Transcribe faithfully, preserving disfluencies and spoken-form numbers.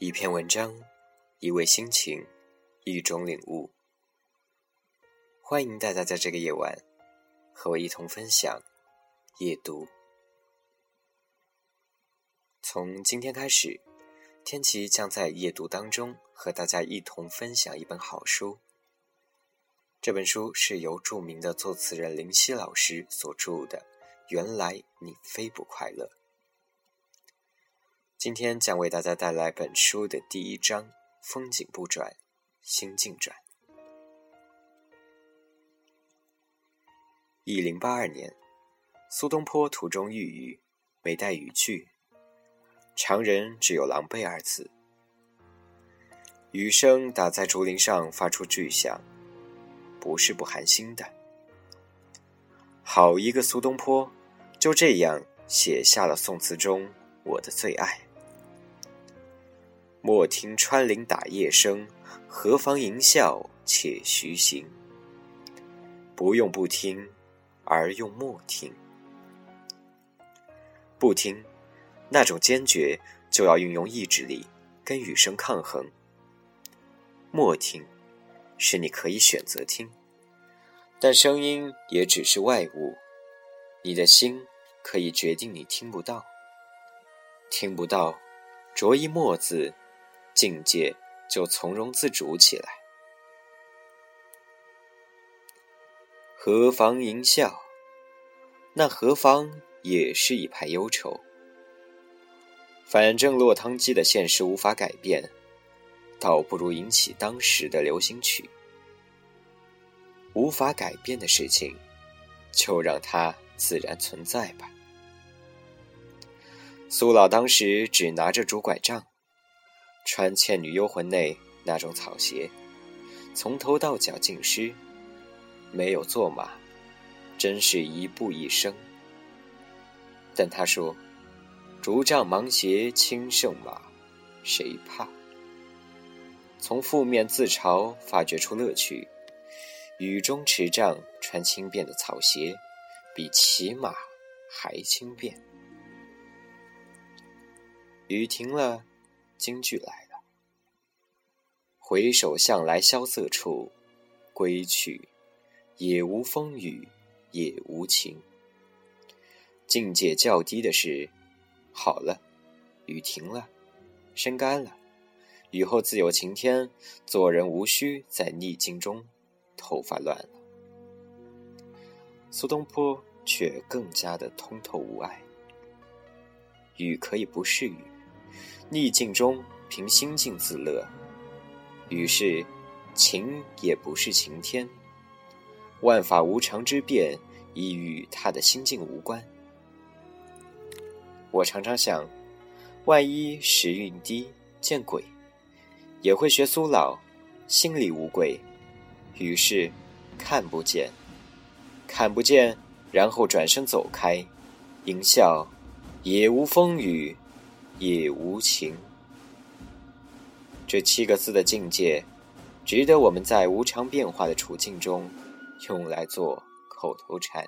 一篇文章，一味心情，一种领悟。欢迎大家在这个夜晚和我一同分享夜读。从今天开始，天琪将在夜读当中和大家一同分享一本好书。这本书是由著名的作词人林夕老师所著的《原来你非不快乐》。今天将为大家带来本书的第一章：风景不转，心境转。一零八二年，苏东坡途中遇雨，没带雨具，常人只有狼狈二字。雨声打在竹林上，发出巨响，不是不寒心的。好一个苏东坡，就这样写下了宋词中我的最爱。莫听穿林打叶声，何妨吟啸且徐行。不用不听，而用莫听。不听，那种坚决就要运用意志力跟雨声抗衡。莫听，是你可以选择听，但声音也只是外物，你的心可以决定你听不到。听不到，着一莫字，境界就从容自主起来。何妨吟啸，那何妨也是一派忧愁。反正落汤鸡的现实无法改变，倒不如引起当时的流行曲。无法改变的事情，就让它自然存在吧。苏老当时只拿着竹拐杖，穿《倩女幽魂》内那种草鞋，从头到脚浸湿，没有坐马，真是一步一生。但他说：“竹杖芒鞋轻胜马，谁怕？”从负面自嘲发掘出乐趣，雨中持杖穿轻便的草鞋，比骑马还轻便。雨停了，京剧来了。回首向来萧瑟处，归去，也无风雨，也无晴。境界较低的是，好了，雨停了，身干了。雨后自有晴天，做人无需在逆境中头发乱了。苏东坡却更加的通透无碍。雨可以不是雨，逆境中凭心境自乐。雨是晴也不是晴天，万法无常之变已与他的心境无关。我常常想，万一时运低见鬼，也会学苏老，心里无鬼，于是看不见，看不见，然后转身走开，吟啸，也无风雨，也无晴。这七个字的境界，值得我们在无常变化的处境中用来做口头禅。